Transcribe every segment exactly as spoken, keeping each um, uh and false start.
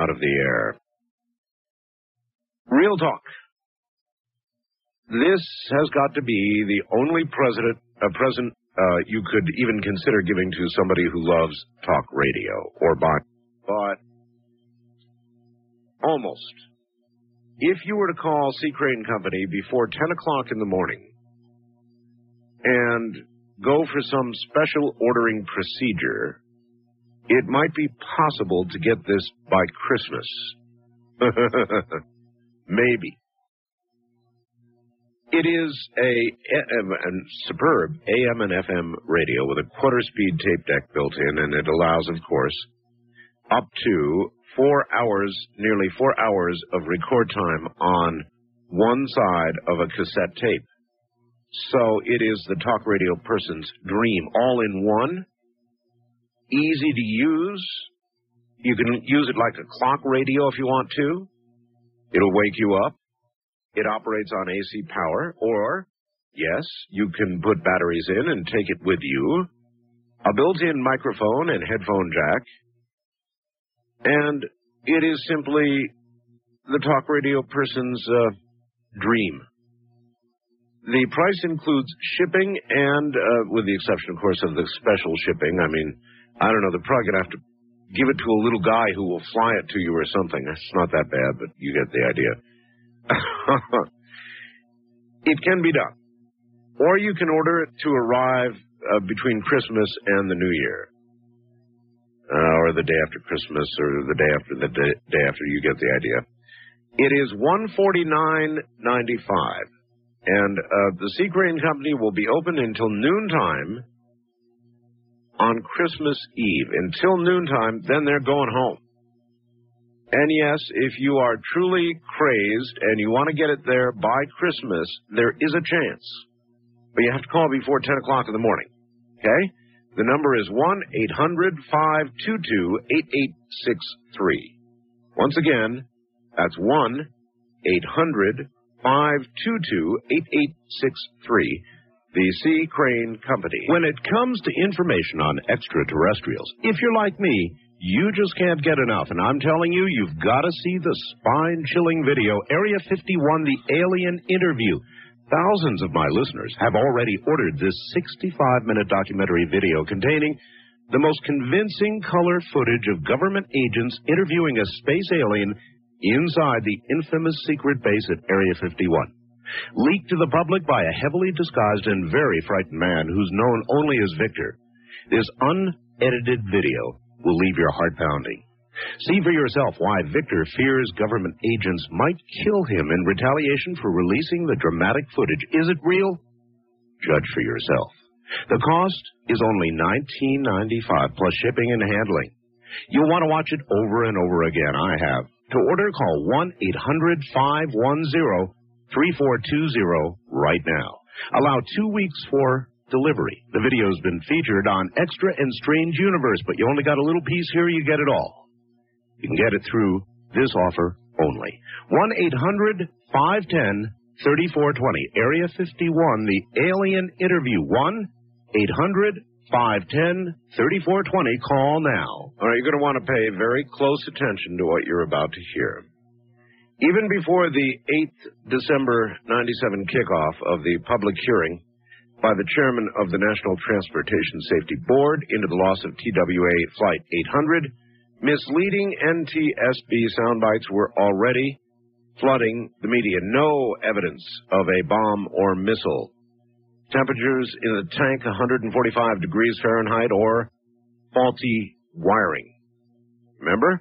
out of the air. Real talk. This has got to be the only president, a present uh, you could even consider giving to somebody who loves talk radio or bot. But almost. If you were to call C. Crane Company before ten o'clock in the morning and go for some special ordering procedure, it might be possible to get this by Christmas. Maybe. It is a, a superb A M and F M radio with a quarter-speed tape deck built in, and it allows, of course, up to four hours, nearly four hours of record time on one side of a cassette tape. So it is the talk radio person's dream, all in one, easy to use. You can use it like a clock radio if you want to. It'll wake you up. It operates on A C power, or, yes, you can put batteries in and take it with you, a built-in microphone and headphone jack, and it is simply the talk radio person's uh, dream. The price includes shipping and, uh, with the exception, of course, of the special shipping. I mean, I don't know, they're probably going to have to give it to a little guy who will fly it to you or something. It's not that bad, but you get the idea. It can be done. Or you can order it to arrive uh, between Christmas and the New Year. Uh, or the day after Christmas, or the day after the day, day after. You get the idea. It is one hundred forty-nine ninety-five. And uh, the Sea Crane Company will be open until noontime on Christmas Eve. Until noontime, then they're going home. And yes, if you are truly crazed and you want to get it there by Christmas, there is a chance. But you have to call before ten o'clock in the morning, okay? The number is one eight hundred, five two two, eight eight six three. Once again, that's one eight hundred, five two two, eight eight six three. The C. Crane Company. When it comes to information on extraterrestrials, if you're like me, you just can't get enough, and I'm telling you, you've got to see the spine-chilling video, Area fifty-one, The Alien Interview. Thousands of my listeners have already ordered this sixty-five minute documentary video containing the most convincing color footage of government agents interviewing a space alien inside the infamous secret base at Area fifty-one. Leaked to the public by a heavily disguised and very frightened man who's known only as Victor. This unedited video will leave your heart pounding. See for yourself why Victor fears government agents might kill him in retaliation for releasing the dramatic footage. Is it real? Judge for yourself. The cost is only nineteen ninety-five plus shipping and handling. You'll want to watch it over and over again. I have. To order, call one eight hundred, five one zero, three four two zero right now. Allow two weeks for delivery. The video's been featured on Extra and Strange Universe, but you only got a little piece here, you get it all. You can get it through this offer only. one eight hundred, five one zero, three four two zero, Area fifty-one, The Alien Interview, one eight hundred, five one zero, three four two zero, call now. All right, you're going to want to pay very close attention to what you're about to hear. Even before the eighth December ninety-seven kickoff of the public hearing by the chairman of the National Transportation Safety Board into the loss of T W A Flight eight hundred, misleading N T S B soundbites were already flooding the media. No evidence of a bomb or missile. Temperatures in the tank one hundred forty-five degrees Fahrenheit or faulty wiring. Remember?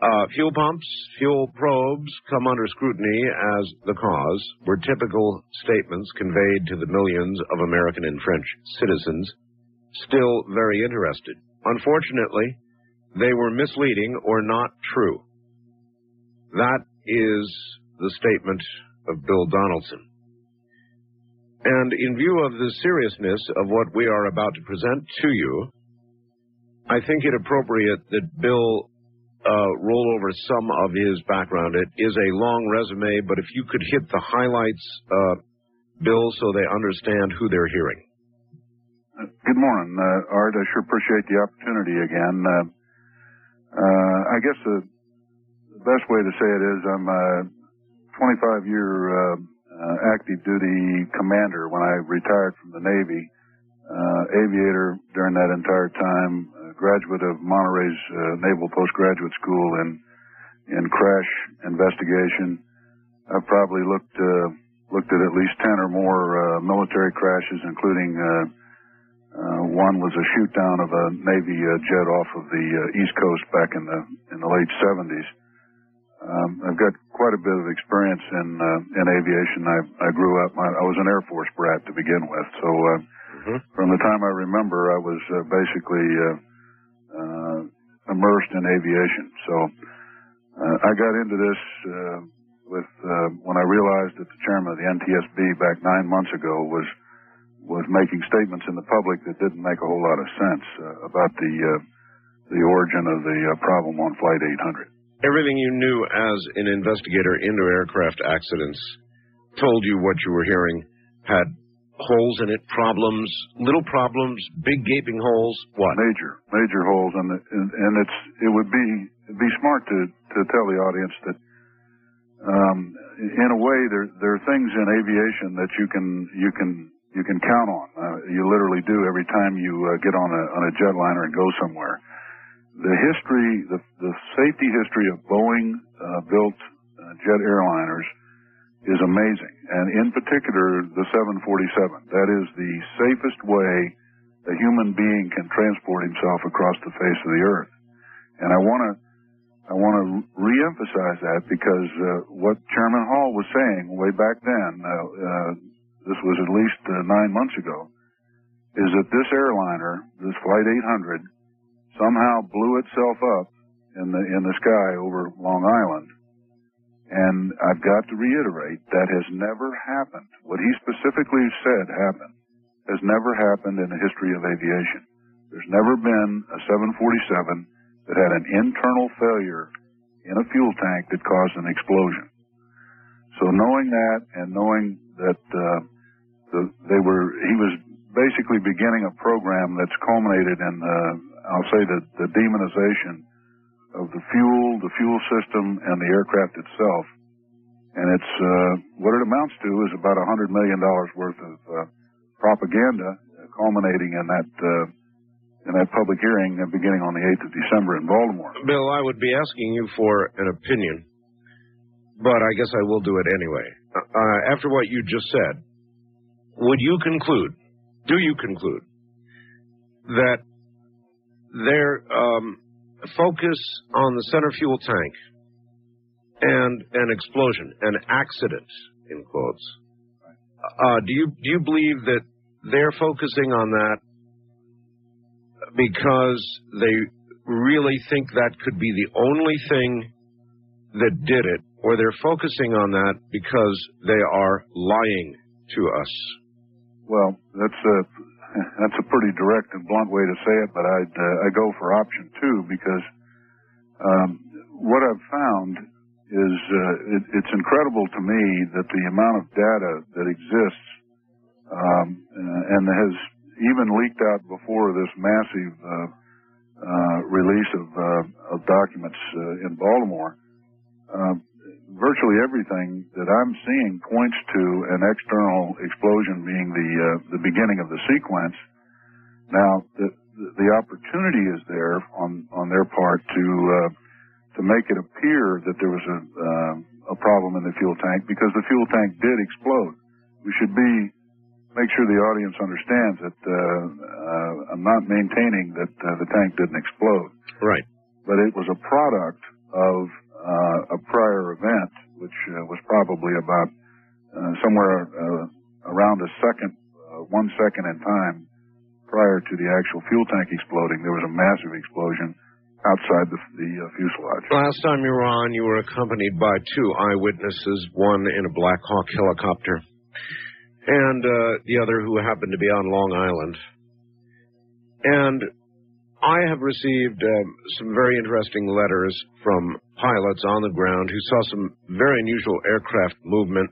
Uh, fuel pumps, fuel probes come under scrutiny as the cause were typical statements conveyed to the millions of American and French citizens still very interested. Unfortunately, they were misleading or not true. That is the statement of Bill Donaldson. And in view of the seriousness of what we are about to present to you, I think it appropriate that Bill Uh, roll over some of his background. It is a long resume, but if you could hit the highlights, uh, Bill, so they understand who they're hearing. Good morning, uh, Art. I sure appreciate the opportunity again. Uh, Uh, I guess the, the best way to say it is I'm a twenty-five year uh, uh, active duty commander when I retired from the Navy, uh, aviator during that entire time, a graduate of Monterey's uh, Naval Postgraduate School in in crash investigation. I've probably looked uh, looked at at least ten or more uh, military crashes, including uh, uh, one was a shoot down of a Navy uh, jet off of the uh, East Coast back in the in the late seventies. Um, I've got quite a bit of experience in uh, in aviation. I, I grew up. I, I was an Air Force brat to begin with, so uh, mm-hmm. from the time I remember, I was uh, basically uh, uh, immersed in aviation. So uh, I got into this. Uh, With uh, when I realized that the chairman of the N T S B back nine months ago was was making statements in the public that didn't make a whole lot of sense uh, about the uh, the origin of the uh, problem on Flight eight hundred. Everything you knew as an investigator into aircraft accidents told you what you were hearing had holes in it, problems, little problems, big gaping holes. What? Major, major holes, and and, and it's it would be it'd be smart to to tell the audience that. Um, in a way, there there are things in aviation that you can you can you can count on. Uh, you literally do every time you uh, get on a on a jetliner and go somewhere. The history, the the safety history of Boeing uh, built uh, jet airliners is amazing, and in particular the seven forty-seven. That is the safest way a human being can transport himself across the face of the earth. And I want to. I want to reemphasize that because uh, what Chairman Hall was saying way back then, uh, uh, this was at least uh, nine months ago, is that this airliner, this Flight eight hundred, somehow blew itself up in the in the sky over Long Island. And I've got to reiterate, that has never happened. What he specifically said happened has never happened in the history of aviation. There's never been a seven forty-seven that had an internal failure in a fuel tank that caused an explosion. So knowing that and knowing that uh, the, they were, he was basically beginning a program that's culminated in, uh, I'll say, the, the demonization of the fuel, the fuel system, and the aircraft itself. And it's uh, what it amounts to is about one hundred million dollars worth of uh, propaganda culminating in that uh, in that public hearing beginning on the eighth of December in Baltimore. Bill, I would be asking you for an opinion, but I guess I will do it anyway. Uh, after what you just said, would you conclude, do you conclude, that their um, focus on the center fuel tank and an explosion, an accident, in quotes, uh, do you do you believe that they're focusing on that because they really think that could be the only thing that did it, or they're focusing on that because they are lying to us? Well, that's a that's a pretty direct and blunt way to say it, but I'd uh, I go for option two because um, what I've found is uh, it, it's incredible to me that the amount of data that exists um, and has even leaked out before this massive uh, uh, release of, uh, of documents uh, in Baltimore, uh, virtually everything that I'm seeing points to an external explosion being the uh, the beginning of the sequence. Now, the, the opportunity is there on, on their part to uh, to make it appear that there was a uh, a problem in the fuel tank because the fuel tank did explode. We should be. Make sure the audience understands that uh, uh, I'm not maintaining that uh, the tank didn't explode. Right. But it was a product of uh, a prior event, which uh, was probably about uh, somewhere uh, around a second, uh, one second in time prior to the actual fuel tank exploding. There was a massive explosion outside the, the uh, fuselage. Last time you were on, you were accompanied by two eyewitnesses, one in a Black Hawk helicopter and uh, the other who happened to be on Long Island. And I have received um, some very interesting letters from pilots on the ground who saw some very unusual aircraft movement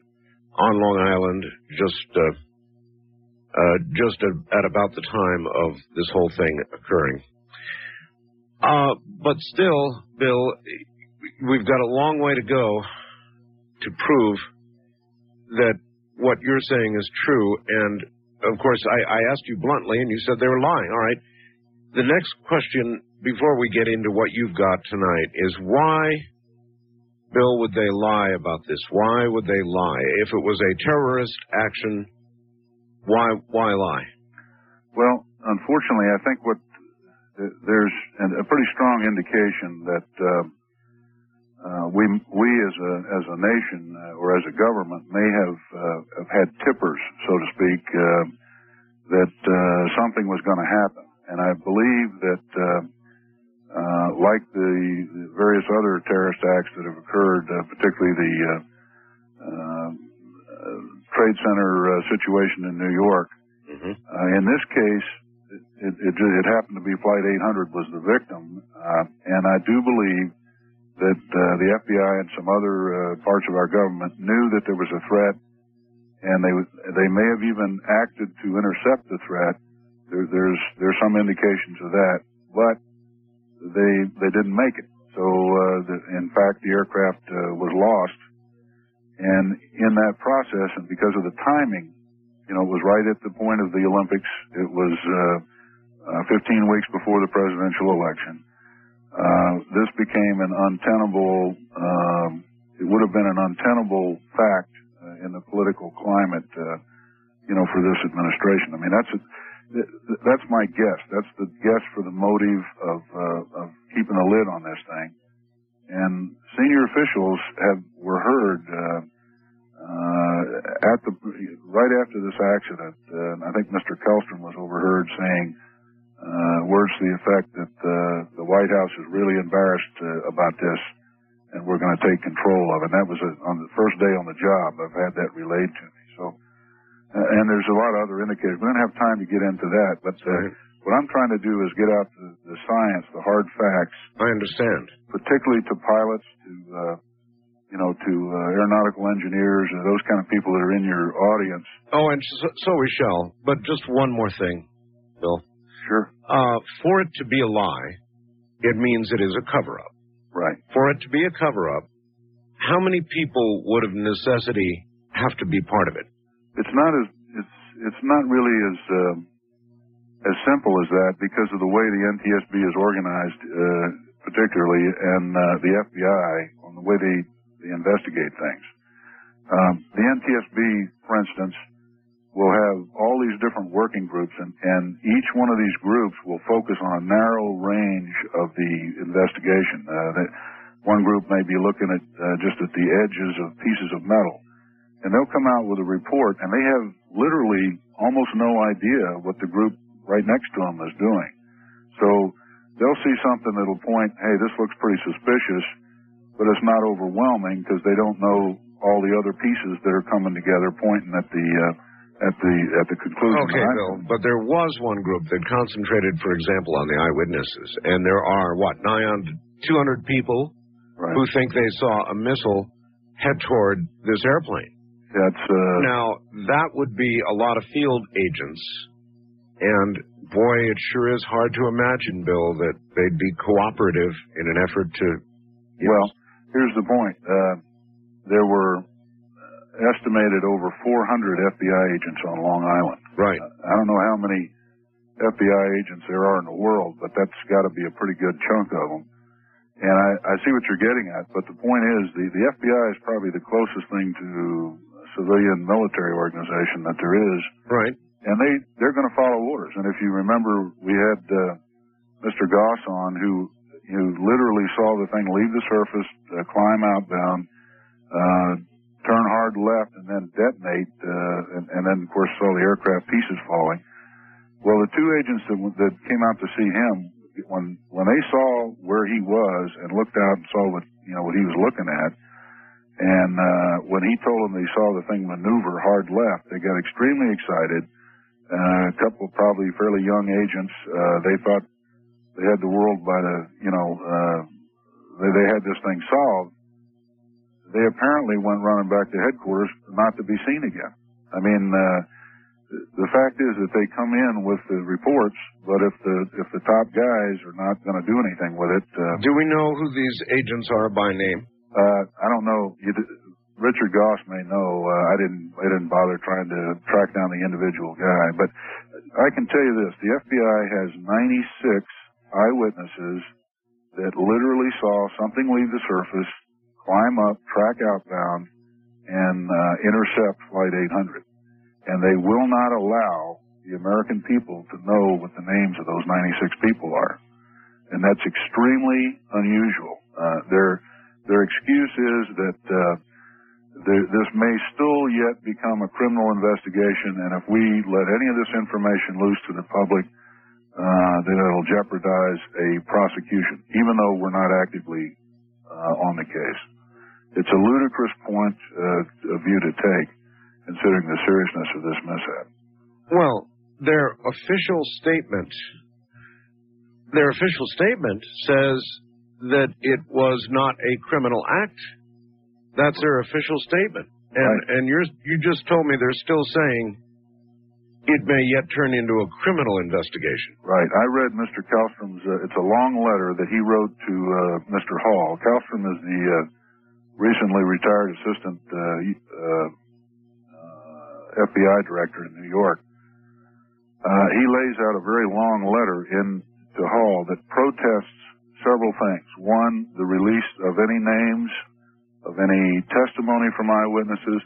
on Long Island just uh, uh, just at, at about the time of this whole thing occurring. Uh, but still, Bill, we've got a long way to go to prove that what you're saying is true. And, of course, I, I asked you bluntly, and you said they were lying. All right. The next question, before we get into what you've got tonight, is why, Bill, would they lie about this? Why would they lie? If it was a terrorist action, why why lie? Well, unfortunately, I think what there's a pretty strong indication that uh, uh, we we as a as a nation uh, or as a government may have, uh, have had tippers, so to speak, uh, that uh, something was going to happen, and I believe that uh, uh, like the, the various other terrorist acts that have occurred, uh, particularly the uh, uh, trade center uh, situation in New York, mm-hmm. uh, in this case. It, it, it happened to be Flight eight hundred was the victim, uh, and I do believe that uh, the F B I and some other uh, parts of our government knew that there was a threat, and they they may have even acted to intercept the threat. There, there's there's some indications of that, but they they didn't make it. So uh, the, in fact, the aircraft uh, was lost, and in that process, and because of the timing. You know, it was right at the point of the Olympics. It was uh, uh, fifteen weeks before the presidential election. Uh, this became an untenable, um, it would have been an untenable fact uh, in the political climate, uh, you know, for this administration. I mean, that's a, that's my guess. That's the guess for the motive of, uh, of keeping a lid on this thing. And senior officials have were heard uh, Uh, at the right after this accident, uh, and I think Mister Kallstrom was overheard saying uh, words to the effect that uh, the White House is really embarrassed uh, about this, and we're going to take control of it. And that was a, on the first day on the job. I've had that relayed to me. So, uh, and there's a lot of other indicators. We don't have time to get into that, but uh, right. What I'm trying to do is get out the, the science, the hard facts. I understand, particularly to pilots, to uh, you know, to uh, aeronautical engineers and those kind of people that are in your audience. Oh, and so, so we shall. But just one more thing, Bill. Sure. Uh, for it to be a lie, it means it is a cover-up. Right. For it to be a cover-up, how many people would of necessity have to be part of it? It's not as it's it's not really as um, as simple as that because of the way the N T S B is organized, uh, particularly, and uh, the F B I on the way they investigate things. Um, the N T S B, for instance, will have all these different working groups, and, and each one of these groups will focus on a narrow range of the investigation. Uh, that one group may be looking at uh, just at the edges of pieces of metal, and they'll come out with a report, and they have literally almost no idea what the group right next to them is doing. So they'll see something that'll point, hey, this looks pretty suspicious, but it's not overwhelming because they don't know all the other pieces that are coming together, pointing at the uh, at the at the conclusion. Okay, Bill, but there was one group that concentrated, for example, on the eyewitnesses, and there are what nigh on two hundred people right. who think they saw a missile head toward this airplane. That's uh... now that would be a lot of field agents, and boy, it sure is hard to imagine, Bill, that they'd be cooperative in an effort to. Yes. Well. Here's the point. Uh, there were estimated over four hundred F B I agents on Long Island. Right. Uh, I don't know how many F B I agents there are in the world, but that's got to be a pretty good chunk of them. And I, I see what you're getting at, but the point is the, the F B I is probably the closest thing to a civilian military organization that there is. Right. And they, they're going to follow orders. And if you remember, we had uh, Mister Goss on who... You literally saw the thing leave the surface, uh, climb outbound, uh, turn hard left, and then detonate, uh, and, and then, of course, saw the aircraft pieces falling. Well, the two agents that, w that came out to see him, when when they saw where he was and looked out and saw what you know what he was looking at, and uh, when he told them they saw the thing maneuver hard left, they got extremely excited. Uh, a couple probably fairly young agents, uh, they thought. They had the world by the, you know, uh, they, they had this thing solved. They apparently went running back to headquarters not to be seen again. I mean, uh, the fact is that they come in with the reports, but if the if the top guys are not going to do anything with it... Uh, do we know who these agents are by name? Uh, I don't know. Richard Goss may know. Uh, I didn't I didn't bother trying to track down the individual guy. But I can tell you this. The F B I has ninety-six eyewitnesses that literally saw something leave the surface, climb up, track outbound, and uh, intercept Flight eight hundred. And they will not allow the American people to know what the names of those ninety-six people are. And that's extremely unusual. Uh, their, their excuse is that uh, th- this may still yet become a criminal investigation, and if we let any of this information loose to the public, uh, then it'll jeopardize a prosecution, even though we're not actively uh, on the case. It's a ludicrous point uh, of view to take, considering the seriousness of this mishap. Well, their official statement, their official statement says that it was not a criminal act. That's their official statement. And right. and you're, you just told me they're still saying it may yet turn into a criminal investigation. Right. I read Mister Kallstrom's, uh, it's a long letter that he wrote to uh, Mister Hall. Kallstrom is the uh, recently retired assistant uh, uh F B I director in New York. Uh, he lays out a very long letter in to Hall that protests several things. One, the release of any names, of any testimony from eyewitnesses.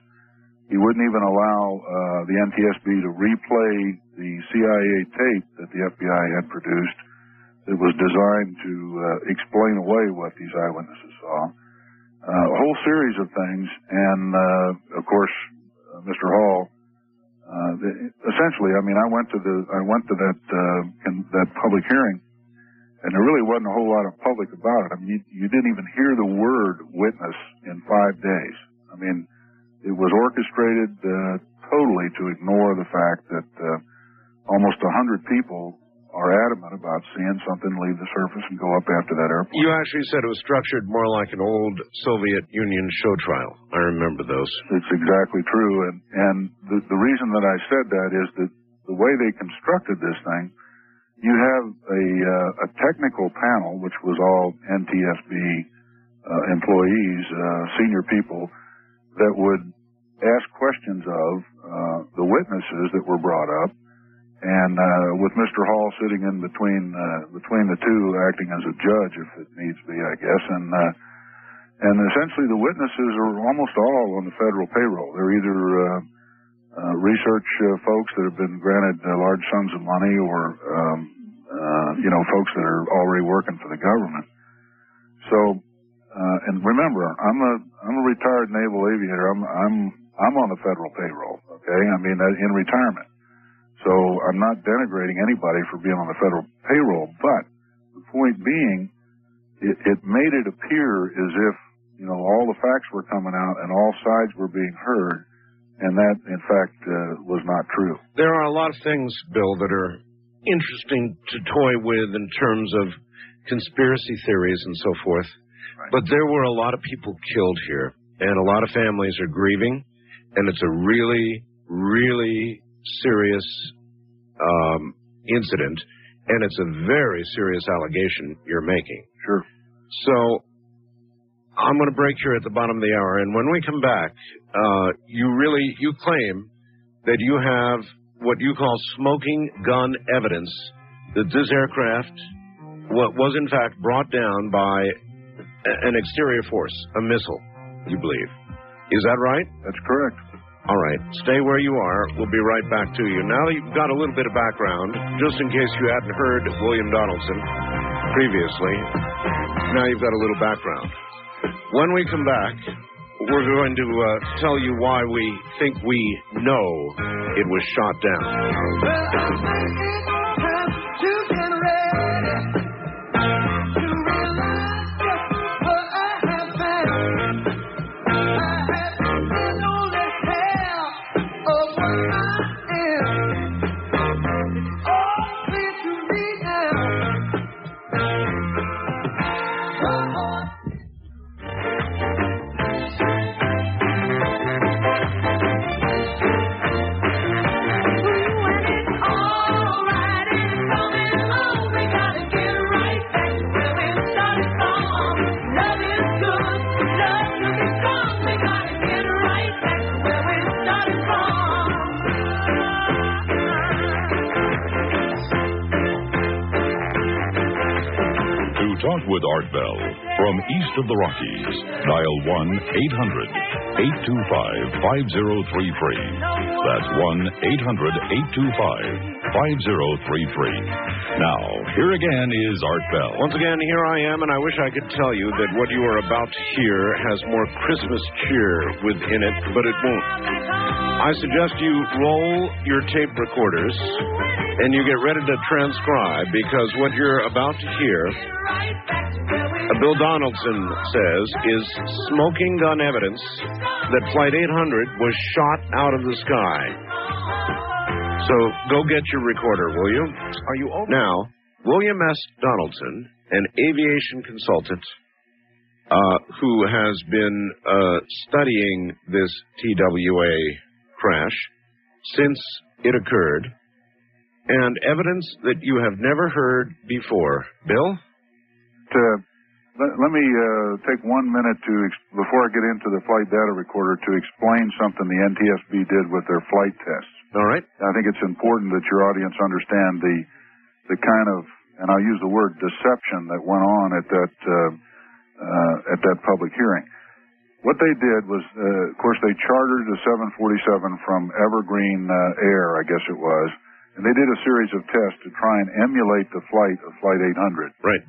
He wouldn't even allow uh, the N T S B to replay the C I A tape that the F B I had produced that was designed to uh, explain away what these eyewitnesses saw. Uh, a whole series of things, and uh, of course, uh, Mister Hall. Uh, the, essentially, I mean, I went to the, I went to that, uh, con, that public hearing, and there really wasn't a whole lot of public about it. I mean, you, you didn't even hear the word witness in five days. I mean, it was orchestrated, uh, totally to ignore the fact that, uh, almost a hundred people are adamant about seeing something leave the surface and go up after that airplane. You actually said it was structured more like an old Soviet Union show trial. I remember those. It's exactly true, and and the, the reason that I said that is that the way they constructed this thing, you have a uh, a technical panel, which was all N T S B uh, employees, uh, senior people, that would ask questions of uh, the witnesses that were brought up, and uh, with Mister Hall sitting in between uh, between the two, acting as a judge if it needs be, I guess. And uh, and essentially the witnesses are almost all on the federal payroll. They're either uh, uh, research uh, folks that have been granted uh, large sums of money, or um, uh, you know, folks that are already working for the government. So uh, and remember, I'm a I'm a retired naval aviator. I'm I'm I'm on the federal payroll. Okay, I mean in retirement. So I'm not denigrating anybody for being on the federal payroll, but the point being, it, it made it appear as if, you know, all the facts were coming out and all sides were being heard, and that, in fact, uh, was not true. There are a lot of things, Bill, that are interesting to toy with in terms of conspiracy theories and so forth, right. But there were a lot of people killed here, and a lot of families are grieving, and it's a really, really serious um, incident, and it's a very serious allegation you're making. Sure. So I'm going to break here at the bottom of the hour, and when we come back, uh, you really, you claim that you have what you call smoking gun evidence that this aircraft was in fact brought down by an exterior force, a missile, you believe. Is that right? That's correct. All right, stay where you are. We'll be right back to you. Now that you've got a little bit of background, just in case you hadn't heard William Donaldson previously, now you've got a little background. When we come back, we're going to uh, tell you why we think we know it was shot down. talk with Art Bell from east of the Rockies. Dial one eight hundred eight two five five zero three three. That's one eight hundred eight two five five zero three three. Now, here again is Art Bell. Once again, here I am, and I wish I could tell you that what you are about to hear has more Christmas cheer within it, but it won't. I suggest you roll your tape recorders and you get ready to transcribe, because what you're about to hear, Bill Donaldson says, is smoking gun evidence that Flight eight hundred was shot out of the sky. So go get your recorder, will you? Are you over? Now, William S. Donaldson, an aviation consultant uh, who has been uh, studying this T W A crash since it occurred, and evidence that you have never heard before. Bill? To... Let me uh, take one minute to, before I get into the flight data recorder, to explain something the N T S B did with their flight tests. All right. I think it's important that your audience understand the the kind of, and I'll use the word, deception that went on at that uh, uh, at that public hearing. What they did was, uh, of course, they chartered a seven forty-seven from Evergreen uh, Air, I guess it was, and they did a series of tests to try and emulate the flight of Flight eight hundred. Right.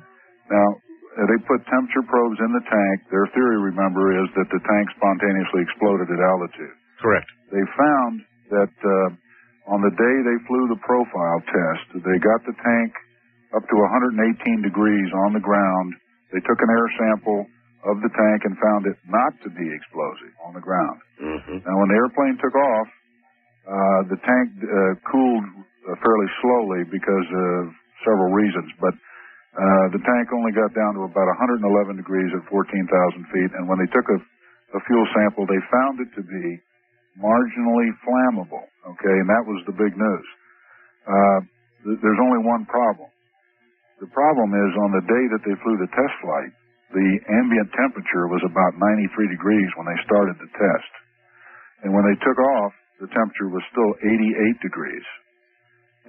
Now, they put temperature probes in the tank. Their theory, remember, is that the tank spontaneously exploded at altitude. Correct. They found that uh, on the day they flew the profile test, they got the tank up to one hundred eighteen degrees on the ground. They took an air sample of the tank and found it not to be explosive on the ground. Mm-hmm. Now, when the airplane took off, uh, the tank uh, cooled uh, fairly slowly because of several reasons, but Uh, the tank only got down to about one hundred eleven degrees at fourteen thousand feet, and when they took a, a fuel sample, they found it to be marginally flammable, okay, and that was the big news. Uh, th- there's only one problem. The problem is, on the day that they flew the test flight, the ambient temperature was about ninety-three degrees when they started the test, and when they took off, the temperature was still eighty-eight degrees.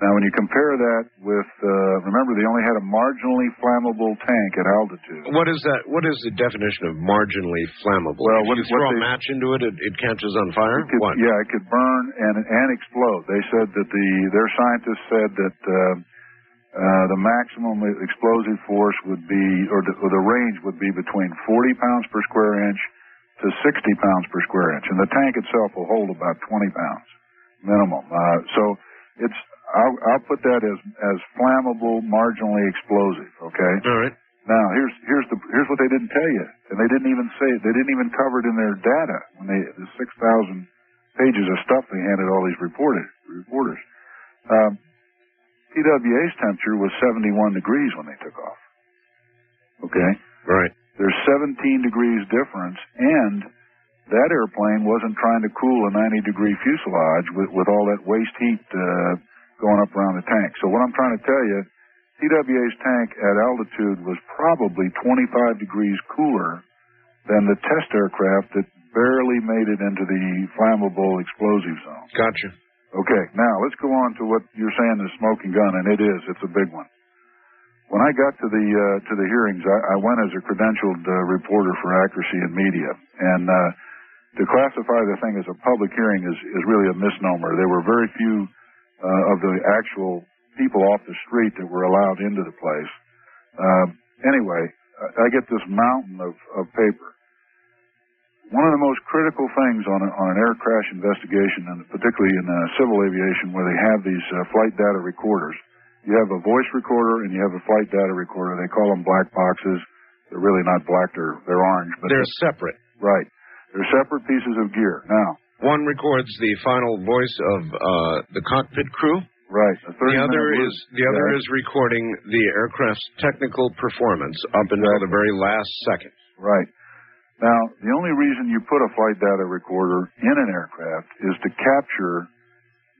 Now, when you compare that with, uh, remember, they only had a marginally flammable tank at altitude. What is that? What is the definition of marginally flammable? Well, if what, you throw what they, a match into it, it, it catches on fire? It could, what? Yeah, it could burn and, and explode. They said that the, their scientists said that uh, uh, the maximum explosive force would be, or the, or the range would be between forty pounds per square inch to sixty pounds per square inch. And the tank itself will hold about twenty pounds minimum. Uh, so it's... I'll, I'll put that as as flammable, marginally explosive. Okay. All right. Now here's here's the here's what they didn't tell you, and they didn't even say they didn't even cover it in their data when they the six thousand pages of stuff they handed all these reported reporters. Um, T W A's temperature was seventy-one degrees when they took off. Okay. Right. There's seventeen degrees difference, and that airplane wasn't trying to cool a ninety degree fuselage with with all that waste heat. Uh, going up around the tank. So what I'm trying to tell you, T W A's tank at altitude was probably twenty-five degrees cooler than the test aircraft that barely made it into the flammable explosive zone. Gotcha. Okay, now let's go on to what you're saying, the smoking gun, and it is. It's a big one. When I got to the uh, to the hearings, I, I went as a credentialed uh, reporter for Accuracy in Media, and uh, to classify the thing as a public hearing is, is really a misnomer. There were very few Uh, of the actual people off the street that were allowed into the place. Uh, anyway, I, I get this mountain of, of paper. One of the most critical things on, a, on an air crash investigation, and particularly in uh, civil aviation where they have these uh, flight data recorders, you have a voice recorder and you have a flight data recorder. They call them black boxes. They're really not black, they're, they're orange. But they're, they're separate. Right. They're separate pieces of gear. Now, one records the final voice of uh, the cockpit crew. Right. The other is the other yeah. is recording the aircraft's technical performance up exactly. until the very last second. Right. Now, the only reason you put a flight data recorder in an aircraft is to capture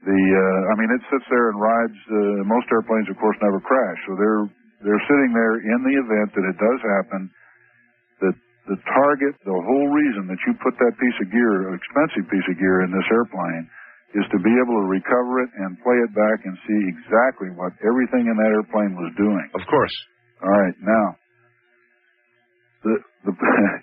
the. Uh, I mean, it sits there and rides. Uh, most airplanes, of course, never crash, so they're they're sitting there in the event that it does happen. That. The target, the whole reason that you put that piece of gear, an expensive piece of gear in this airplane, is to be able to recover it and play it back and see exactly what everything in that airplane was doing. Of course. All right. Now, the, the,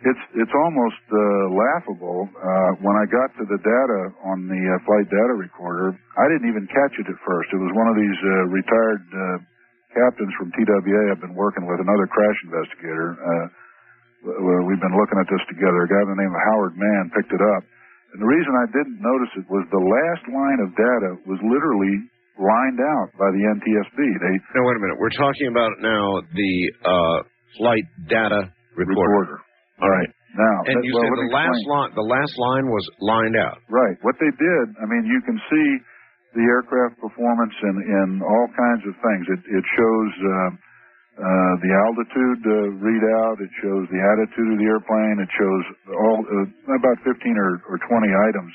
it's it's almost uh, laughable. Uh, when I got to the data on the uh, flight data recorder, I didn't even catch it at first. It was one of these uh, retired uh, captains from T W A I've been working with, another crash investigator. Uh, we've been looking at this together. A guy by the name of Howard Mann picked it up. And the reason I didn't notice it was the last line of data was literally lined out by the N T S B. They now, wait a minute. We're talking about now the uh, flight data recorder. recorder. All right. Now, and that, you well, said the last, line, the last line was lined out. Right. What they did, I mean, you can see the aircraft performance in, in all kinds of things. It, it shows uh, uh, the altitude uh, readout. It shows the attitude of the airplane. It shows all uh, about fifteen or twenty items.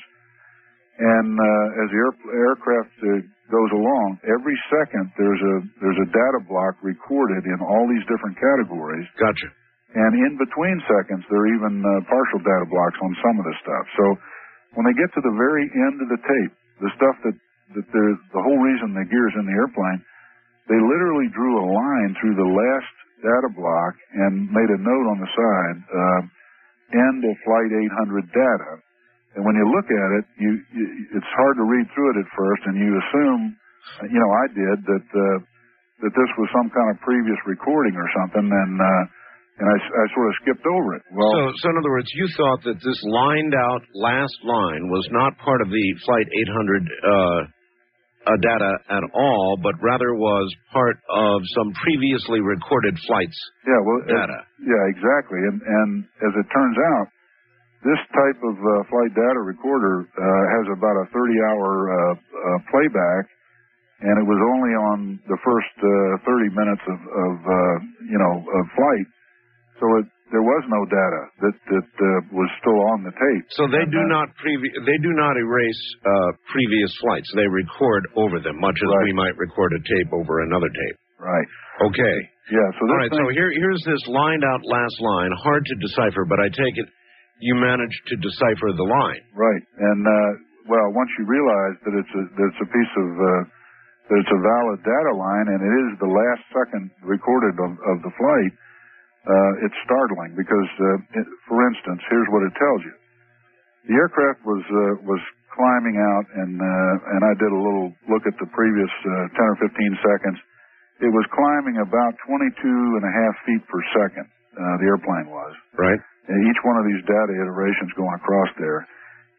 And uh, as the air, aircraft uh, goes along, every second there's a there's a data block recorded in all these different categories. Gotcha. And in between seconds, there are even uh, partial data blocks on some of the stuff. So when they get to the very end of the tape, the stuff that that the the whole reason the gear's in the airplane, they literally drew a line through the last data block and made a note on the side, uh, end of flight eight hundred data. And when you look at it, you, you it's hard to read through it at first, and you assume, you know, I did, that uh, that this was some kind of previous recording or something, and uh, and I, I sort of skipped over it. Well, so, so in other words, you thought that this lined out last line was not part of the Flight eight hundred uh, uh, data at all, but rather was part of some previously recorded flights yeah, well, data. It, yeah, exactly. And, and as it turns out, this type of uh, flight data recorder uh, has about a thirty-hour uh, uh, playback, and it was only on the first uh, thirty minutes of, of uh, you know, of flight. So it, there was no data that that uh, was still on the tape. So they and do that, not previ- they do not erase uh, previous flights. They record over them, much as right. we might record a tape over another tape. Right. Okay. Yeah. So all right. Thing- so here here's this lined out last line, hard to decipher, but I take it you managed to decipher the line. Right. And, uh, well, once you realize that it's a, that it's a piece of, uh, that it's a valid data line and it is the last second recorded of, of the flight, uh, it's startling because, uh, it, for instance, here's what it tells you. The aircraft was, uh, was climbing out and, uh, and I did a little look at the previous, uh, ten or fifteen seconds. It was climbing about twenty-two and a half feet per second, uh, the airplane was. Right. And each one of these data iterations going across there.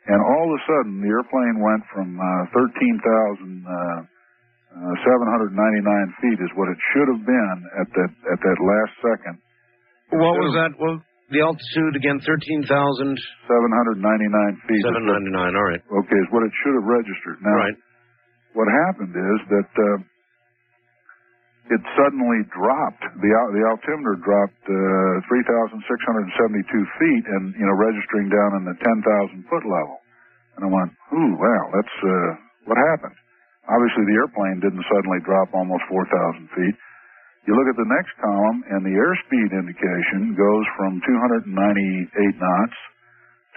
And all of a sudden, the airplane went from uh, thirteen thousand seven hundred ninety-nine feet is what it should have been at that at that last second. What was that? Well, the altitude, again, thirteen thousand seven hundred ninety-nine feet. seven ninety-nine, what, all right. Okay, is what it should have registered. Now, right. What happened is that Uh, it suddenly dropped. The the altimeter dropped uh, three thousand six hundred seventy-two feet and, you know, registering down in the ten thousand foot level. And I went, ooh, wow, that's uh, what happened. Obviously, the airplane didn't suddenly drop almost four thousand feet. You look at the next column, and the airspeed indication goes from two hundred ninety-eight knots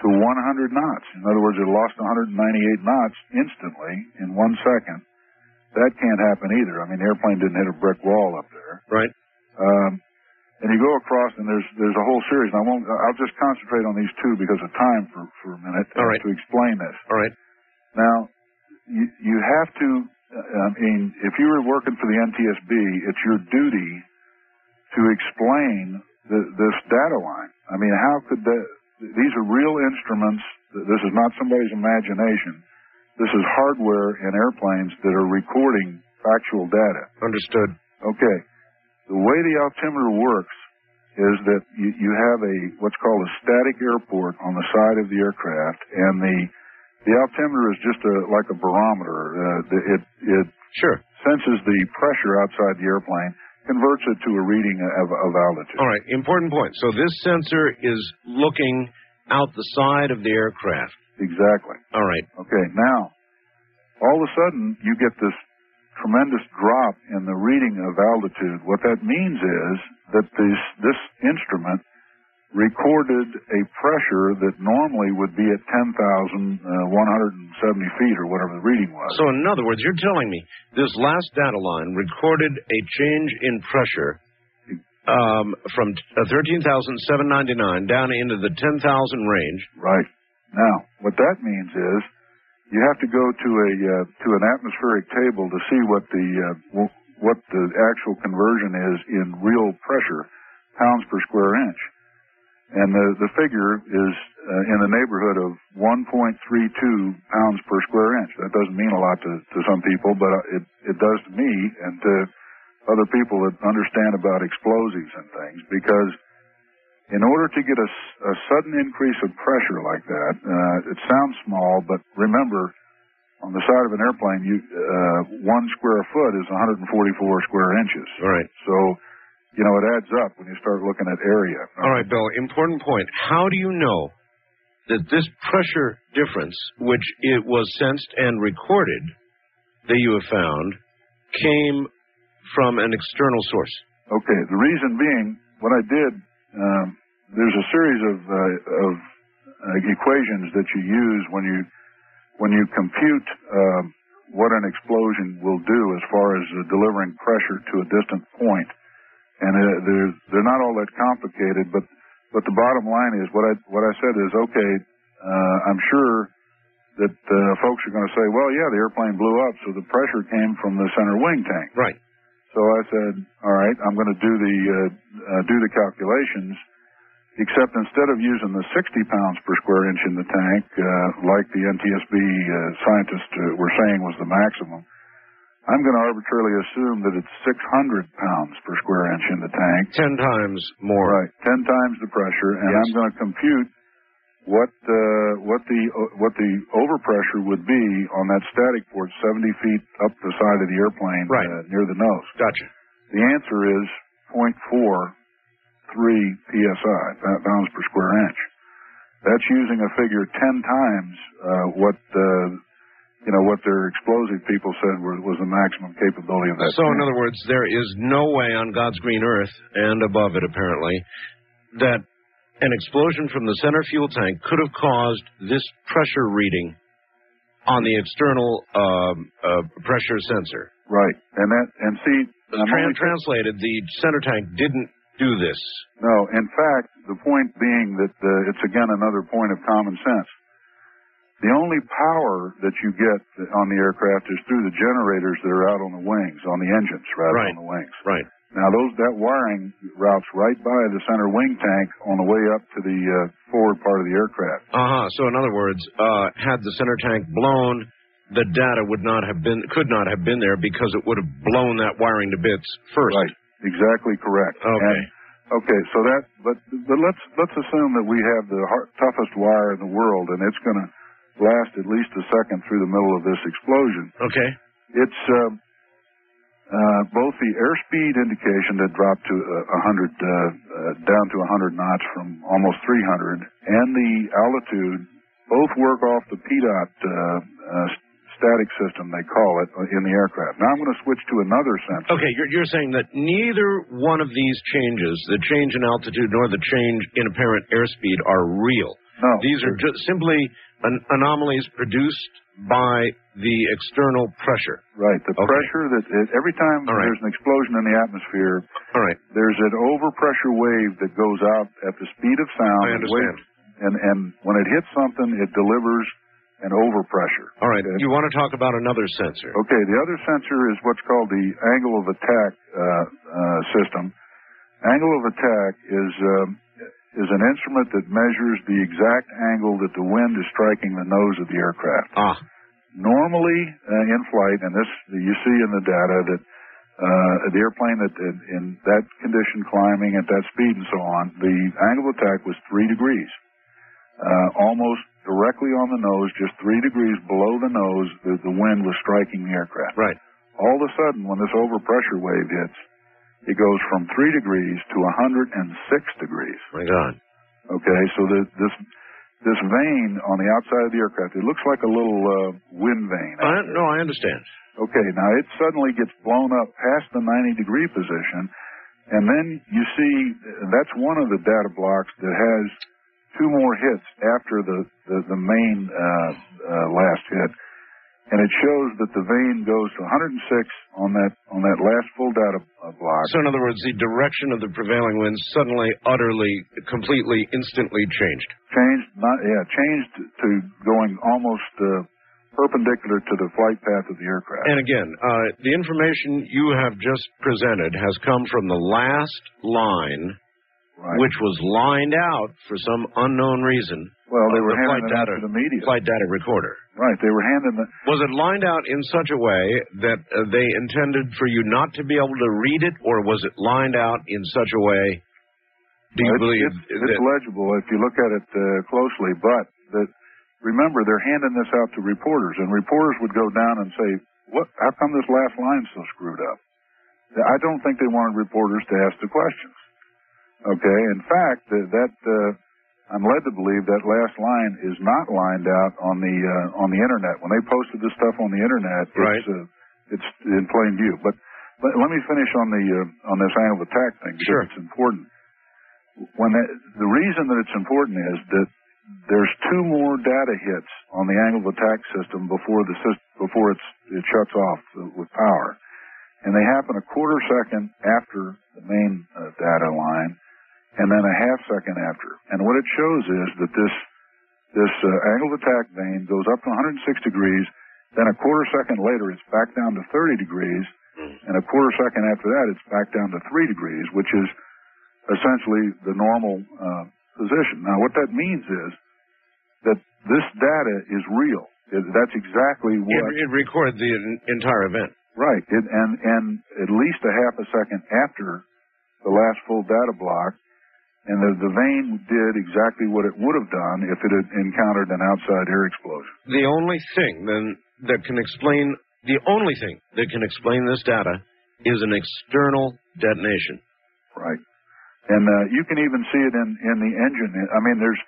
to one hundred knots. In other words, it lost one hundred ninety-eight knots instantly in one second. That can't happen either. I mean, the airplane didn't hit a brick wall up there. Right. Um, and you go across, and there's there's a whole series. And I won't. I'll just concentrate on these two because of time for, for a minute All right. to explain this. All right. Now, you you have to. I mean, if you were working for the N T S B, it's your duty to explain the, this data line. I mean, how could that? These are real instruments. This is not somebody's imagination. This is hardware in airplanes that are recording factual data. Understood. Okay. The way the altimeter works is that you, you have a what's called a static airport on the side of the aircraft, and the the altimeter is just a, like a barometer. Uh, it it sure. senses the pressure outside the airplane, converts it to a reading of, of altitude. All right. Important point. So this sensor is looking out the side of the aircraft. Exactly. All right. Okay, now, all of a sudden, you get this tremendous drop in the reading of altitude. What that means is that this, this instrument recorded a pressure that normally would be at ten thousand one hundred seventy feet or whatever the reading was. So, in other words, you're telling me this last data line recorded a change in pressure um, from thirteen thousand seven hundred ninety-nine down into the ten thousand range. Right. Now, what that means is you have to go to a uh, to an atmospheric table to see what the uh, what the actual conversion is in real pressure, pounds per square inch, and the the figure is uh, in the neighborhood of one point three two pounds per square inch. That doesn't mean a lot to, to some people, but it it does to me and to other people that understand about explosives and things, because in order to get a, a sudden increase of pressure like that, uh, it sounds small, but remember, on the side of an airplane, you, uh, one square foot is one hundred forty-four square inches. All right. So, you know, it adds up when you start looking at area. Okay? All right, Bill, important point. How do you know that this pressure difference, which it was sensed and recorded, that you have found, came from an external source? Okay, the reason being, what I did... Um, There's a series of, uh, of uh, equations that you use when you when you compute uh, what an explosion will do as far as uh, delivering pressure to a distant point. And uh, they're they're not all that complicated, but but the bottom line is what I what I said is okay. Uh, I'm sure that uh, folks are going to say, well, yeah, the airplane blew up, so the pressure came from the center wing tank. Right. So I said, all right, I'm going to do the uh, uh, do the calculations. Except instead of using the sixty pounds per square inch in the tank, uh, like the N T S B uh, scientists uh, were saying was the maximum, I'm going to arbitrarily assume that it's six hundred pounds per square inch in the tank. Ten times more. Right, ten times the pressure, and yes. I'm going to compute what uh, what the uh, what the overpressure would be on that static port, seventy feet up the side of the airplane, right. uh, near the nose. Gotcha. The answer is zero point four three P S I, pounds per square inch. That's using a figure ten times uh, what uh, you know what their explosive people said were, was the maximum capability of that. So, tank. In other words, there is no way on God's green earth and above it, apparently, that an explosion from the center fuel tank could have caused this pressure reading on the external uh, uh, pressure sensor. Right, and that and see, Tran translated, the center tank didn't do this. No, in fact, the point being that uh, it's again another point of common sense. The only power that you get on the aircraft is through the generators that are out on the wings, on the engines, rather right. on the wings. Right. Now, those that wiring routes right by the center wing tank on the way up to the uh, forward part of the aircraft. Uh-huh. So, in other words, uh, had the center tank blown, the data would not have been, could not have been there because it would have blown that wiring to bits first. Right. Exactly correct. Okay. And, okay. So that, but but let's let's assume that we have the hard, toughest wire in the world, and it's going to last at least a second through the middle of this explosion. Okay. It's. Uh, Uh, both the airspeed indication that dropped to uh, one hundred, uh, uh, down to one hundred knots from almost three hundred, and the altitude, both work off the P DOT uh, uh, static system, they call it, in the aircraft. Now I'm going to switch to another sensor. Okay, you're, you're saying that neither one of these changes, the change in altitude nor the change in apparent airspeed, are real. No. These are just simply an anomalies produced by the external pressure. Right. The okay. pressure that it, every time right. there's an explosion in the atmosphere, all right. there's an overpressure wave that goes out at the speed of sound. I understand. And, and when it hits something, it delivers an overpressure. All right. Okay. You want to talk about another sensor. Okay. The other sensor is what's called the angle of attack uh, uh, system. Angle of attack is... Um, is an instrument that measures the exact angle that the wind is striking the nose of the aircraft. Ah. Normally uh, in flight, and this you see in the data, that uh, the airplane that in, in that condition climbing at that speed and so on, the angle of attack was three degrees. Uh, almost directly on the nose, just three degrees below the nose, that the wind was striking the aircraft. Right. All of a sudden, when this overpressure wave hits, it goes from three degrees to one hundred six degrees. My God. Okay, so the, this this vein on the outside of the aircraft, it looks like a little uh, wind vein. I, no, I understand. Okay, now it suddenly gets blown up past the ninety degree position, and then you see that's one of the data blocks that has two more hits after the, the, the main uh, uh, last hit. And it shows that the vane goes to one hundred six on that on that last full data block. So in other words, the direction of the prevailing winds suddenly, utterly, completely, instantly changed. Changed, not, yeah, changed to going almost uh, perpendicular to the flight path of the aircraft. And again, uh, the information you have just presented has come from the last line, right, which was lined out for some unknown reason. Well, they were the handing flight data, to the media. Flight data recorder. Right, they were handing the... Was it lined out in such a way that uh, they intended for you not to be able to read it, or was it lined out in such a way, do you well, believe... It's, it's, that... it's legible if you look at it uh, closely, but that, remember, they're handing this out to reporters, and reporters would go down and say, "What? How come this last line's so screwed up?" I don't think they wanted reporters to ask the questions. Okay, in fact, uh, that... Uh, I'm led to believe that last line is not lined out on the uh, on the internet. When they posted this stuff on the internet, right, it's, uh, it's in plain view. But let, let me finish on the uh, on this angle of attack thing, because sure, it's important. When that, the reason that it's important is that there's two more data hits on the angle of attack system before the system, before it's it shuts off with power, and they happen a quarter second after the main uh, data line, and then a half second after. And what it shows is that this this uh, angle of attack vane goes up to one hundred six degrees, then a quarter second later it's back down to thirty degrees, and a quarter second after that it's back down to three degrees, which is essentially the normal uh, position. Now what that means is that this data is real. It, that's exactly what... It, it records the entire event. Right, it, and, and at least a half a second after the last full data block. And the, the vane did exactly what it would have done if it had encountered an outside air explosion. The only thing then that can explain, the only thing that can explain this data is an external detonation. Right. And uh, you can even see it in, in the engine. I mean, there's,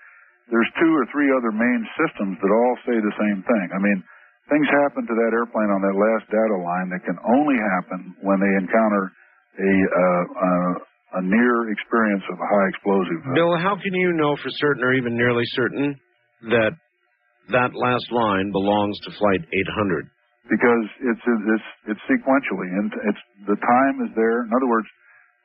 there's two or three other main systems that all say the same thing. I mean, things happen to that airplane on that last data line that can only happen when they encounter a... Uh, uh, a near experience of a high explosive. Bill, how can you know for certain, or even nearly certain, that that last line belongs to Flight eight hundred? Because it's it's it's sequentially, and it's the time is there. In other words,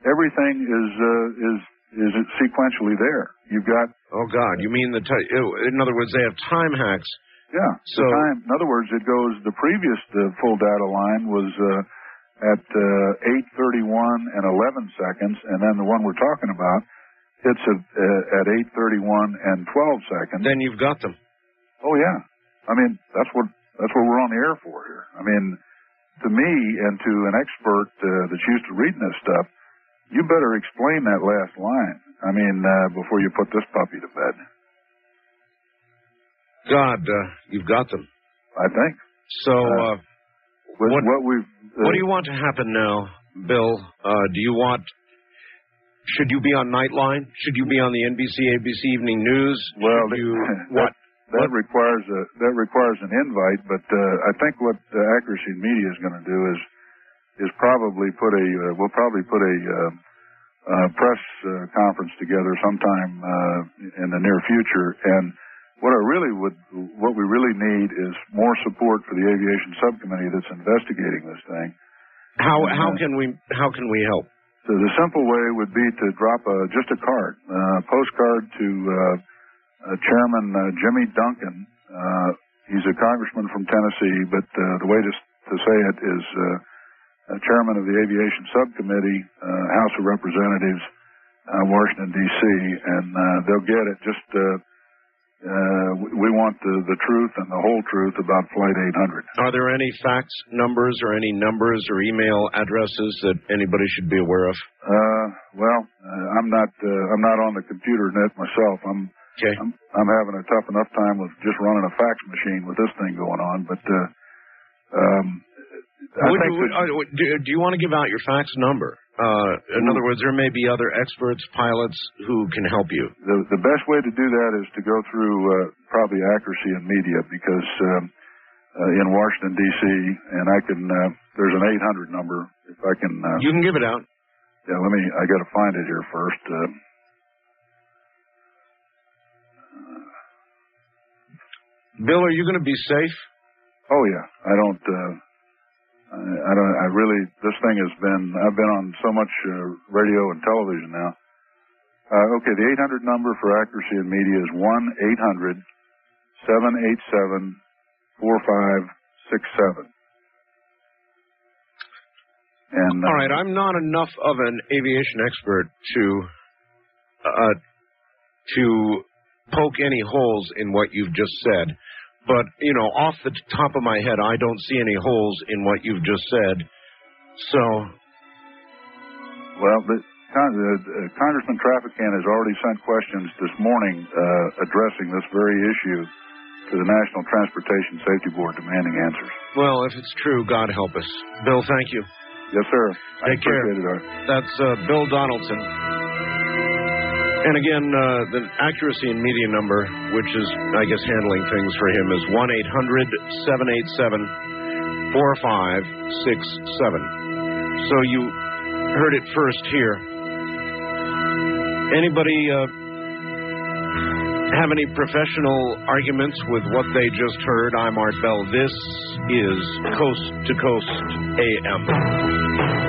everything is uh, is is sequentially there. You've got. Oh God, you mean the t- in other words, they have time hacks. Yeah. So time, in other words, it goes. The previous the full data line was. Uh, at uh, eight thirty-one and eleven seconds, and then the one we're talking about hits a, uh, at eight thirty-one and twelve seconds. Then you've got them. Oh, yeah. I mean, that's what that's what we're on the air for here. I mean, to me and to an expert uh, that's used to reading this stuff, you better explain that last line, I mean, uh, before you put this puppy to bed. God, uh, you've got them. I think. So... Uh, uh, What, what, we've, uh, what do you want to happen now, Bill? Uh, do you want... Should you be on Nightline? Should you be on the N B C, A B C Evening News? Well, the, you, what, that, that, what? Requires a, that requires an invite, but uh, I think what uh, Accuracy in Media is going to do is is probably put a... Uh, we'll probably put a uh, uh, press uh, conference together sometime uh, in the near future, and... What I really would, what we really need is more support for the aviation subcommittee that's investigating this thing. How and, how uh, can we how can we help? The, the simple way would be to drop a, just a card, a postcard to uh, uh, Chairman uh, Jimmy Duncan. Uh, he's a congressman from Tennessee, but uh, the way to to say it is uh, Chairman of the aviation subcommittee, uh, House of Representatives, uh, Washington D C, and uh, they'll get it. Just uh, Uh, we want the, the truth and the whole truth about Flight eight hundred. Are there any fax numbers or any numbers or email addresses that anybody should be aware of? Uh, well, uh, I'm not uh, I'm not on the computer net myself. I'm, okay. I'm I'm having a tough enough time with just running a fax machine with this thing going on. But uh, um, I would think you, would, do, do you want to give out your fax number? Uh, in other words, there may be other experts, pilots, who can help you. The, the best way to do that is to go through uh, probably Accuracy in Media, because um, uh, in Washington, D C, and I can, uh, there's an eight hundred number. If I can... Uh, you can give it out. Yeah, let me, I got to find it here first. Uh, Bill, are you going to be safe Oh yeah, I don't. Uh, I don't. I really. This thing has been. I've been on so much uh, radio and television now. Uh, okay, the eight hundred number for Accuracy in Media is one eight hundred seven eight seven four five six seven. And, uh, all right, I'm not enough of an aviation expert to uh, to poke any holes in what you've just said. But, you know, off the top of my head, I don't see any holes in what you've just said. So... Well, the, the, uh, Congressman Traficant has already sent questions this morning uh, addressing this very issue to the National Transportation Safety Board, demanding answers. Well, if it's true, God help us. Bill, thank you. Yes, sir. Take care. I appreciate it, Art. That's uh, Bill Donaldson. And again, uh, the Accuracy in Media number, which is, I guess, handling things for him, is one eight hundred seven eight seven four five six seven. So you heard it first here. Anybody uh, have any professional arguments with what they just heard? I'm Art Bell. This is Coast to Coast A M.